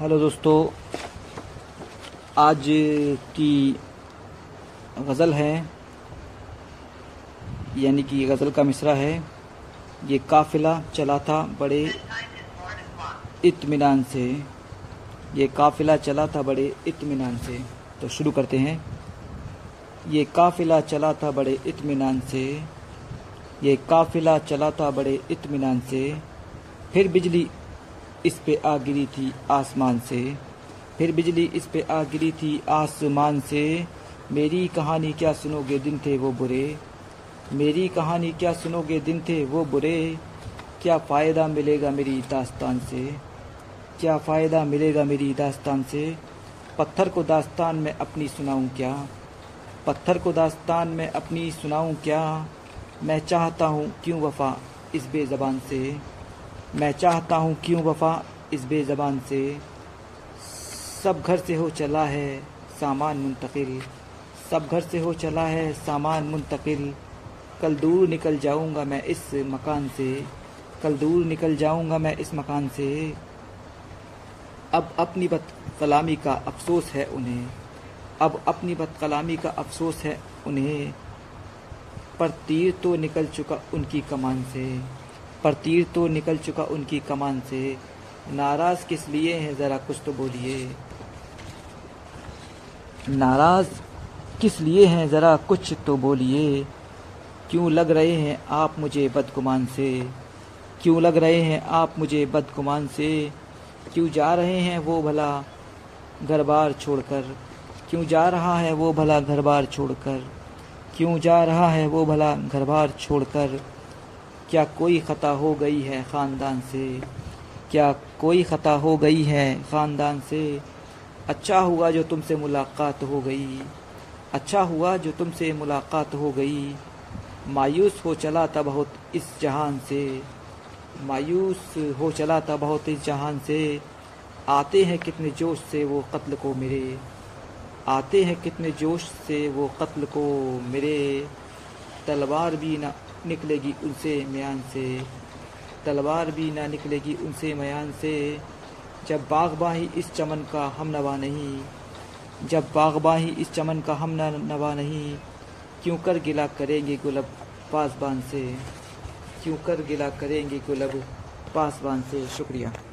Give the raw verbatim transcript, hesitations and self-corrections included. Hello दोस्तों, आज की गज़ल है यानी कि गज़ल का मिसरा है। ये काफ़िला चला था बड़े इत्मीनान से, ये काफ़िला चला था बड़े इत्मीनान से। तो शुरू करते हैं। ये काफ़िला चला था बड़े इत्मीनान से, ये काफ़िला चला था बड़े इत्मीनान से। फिर बिजली इस पे आ गिरी थी आसमान से, फिर बिजली इस पे आ गिरी थी आसमान से। मेरी कहानी क्या सुनोगे, दिन थे वो बुरे, मेरी कहानी क्या सुनोगे, दिन थे वो बुरे। क्या फ़ायदा मिलेगा मेरी दास्तान से, क्या फ़ायदा मिलेगा मेरी दास्तान से। पत्थर को दास्तान में अपनी सुनाऊं क्या, पत्थर को दास्तान में अपनी सुनाऊं क्या। मैं चाहता हूँ क्यों वफ़ा इस बेज़बान से, मैं चाहता हूँ क्यों वफ़ा इस बेज़बान से। सब घर से हो चला है सामान मुंतकिल, सब घर से हो चला है सामान मुंतकिल। कल दूर निकल जाऊँगा मैं इस मकान से, कल दूर निकल जाऊँगा मैं इस मकान से। अब अपनी बदकलामी का अफसोस है उन्हें, अब अपनी बदकलामी का अफसोस है उन्हें। पर तीर तो निकल चुका उनकी कमान से, पर तीर तो निकल चुका उनकी कमान से। नाराज़ किस लिए हैं ज़रा कुछ तो बोलिए, नाराज़ किस लिए हैं ज़रा कुछ तो बोलिए। क्यों लग रहे हैं आप मुझे बदगुमान से, क्यों लग रहे हैं आप मुझे बदगुमान से। क्यों जा रहे हैं वो भला घर बार छोड़कर, क्यों जा रहा है वो भला घर बार छोड़कर, क्यों जा रहा है वो भला घर बार छोड़कर। क्या कोई ख़ता हो गई है ख़ानदान से, क्या कोई ख़ता हो गई है ख़ानदान से। अच्छा हुआ जो तुमसे मुलाकात हो गई, अच्छा हुआ जो तुमसे मुलाकात हो गई। मायूस हो चला था बहुत इस जहान से, मायूस हो चला था बहुत इस जहान से। आते हैं कितने जोश से वो कत्ल को मेरे, आते हैं कितने जोश से वो कत्ल को मेरे। तलवार भी ना निकलेगी उनसे म्यान से, तलवार भी ना निकलेगी उनसे म्यान से। जब बाग़बाँ ही इस चमन का हम नवा नहीं, जब बाग़बाँ ही इस चमन का हम नवा नहीं। क्यों कर गिला करेंगे गुलब पासबान से, क्यों कर गिला करेंगे गुलब पासबान से। शुक्रिया।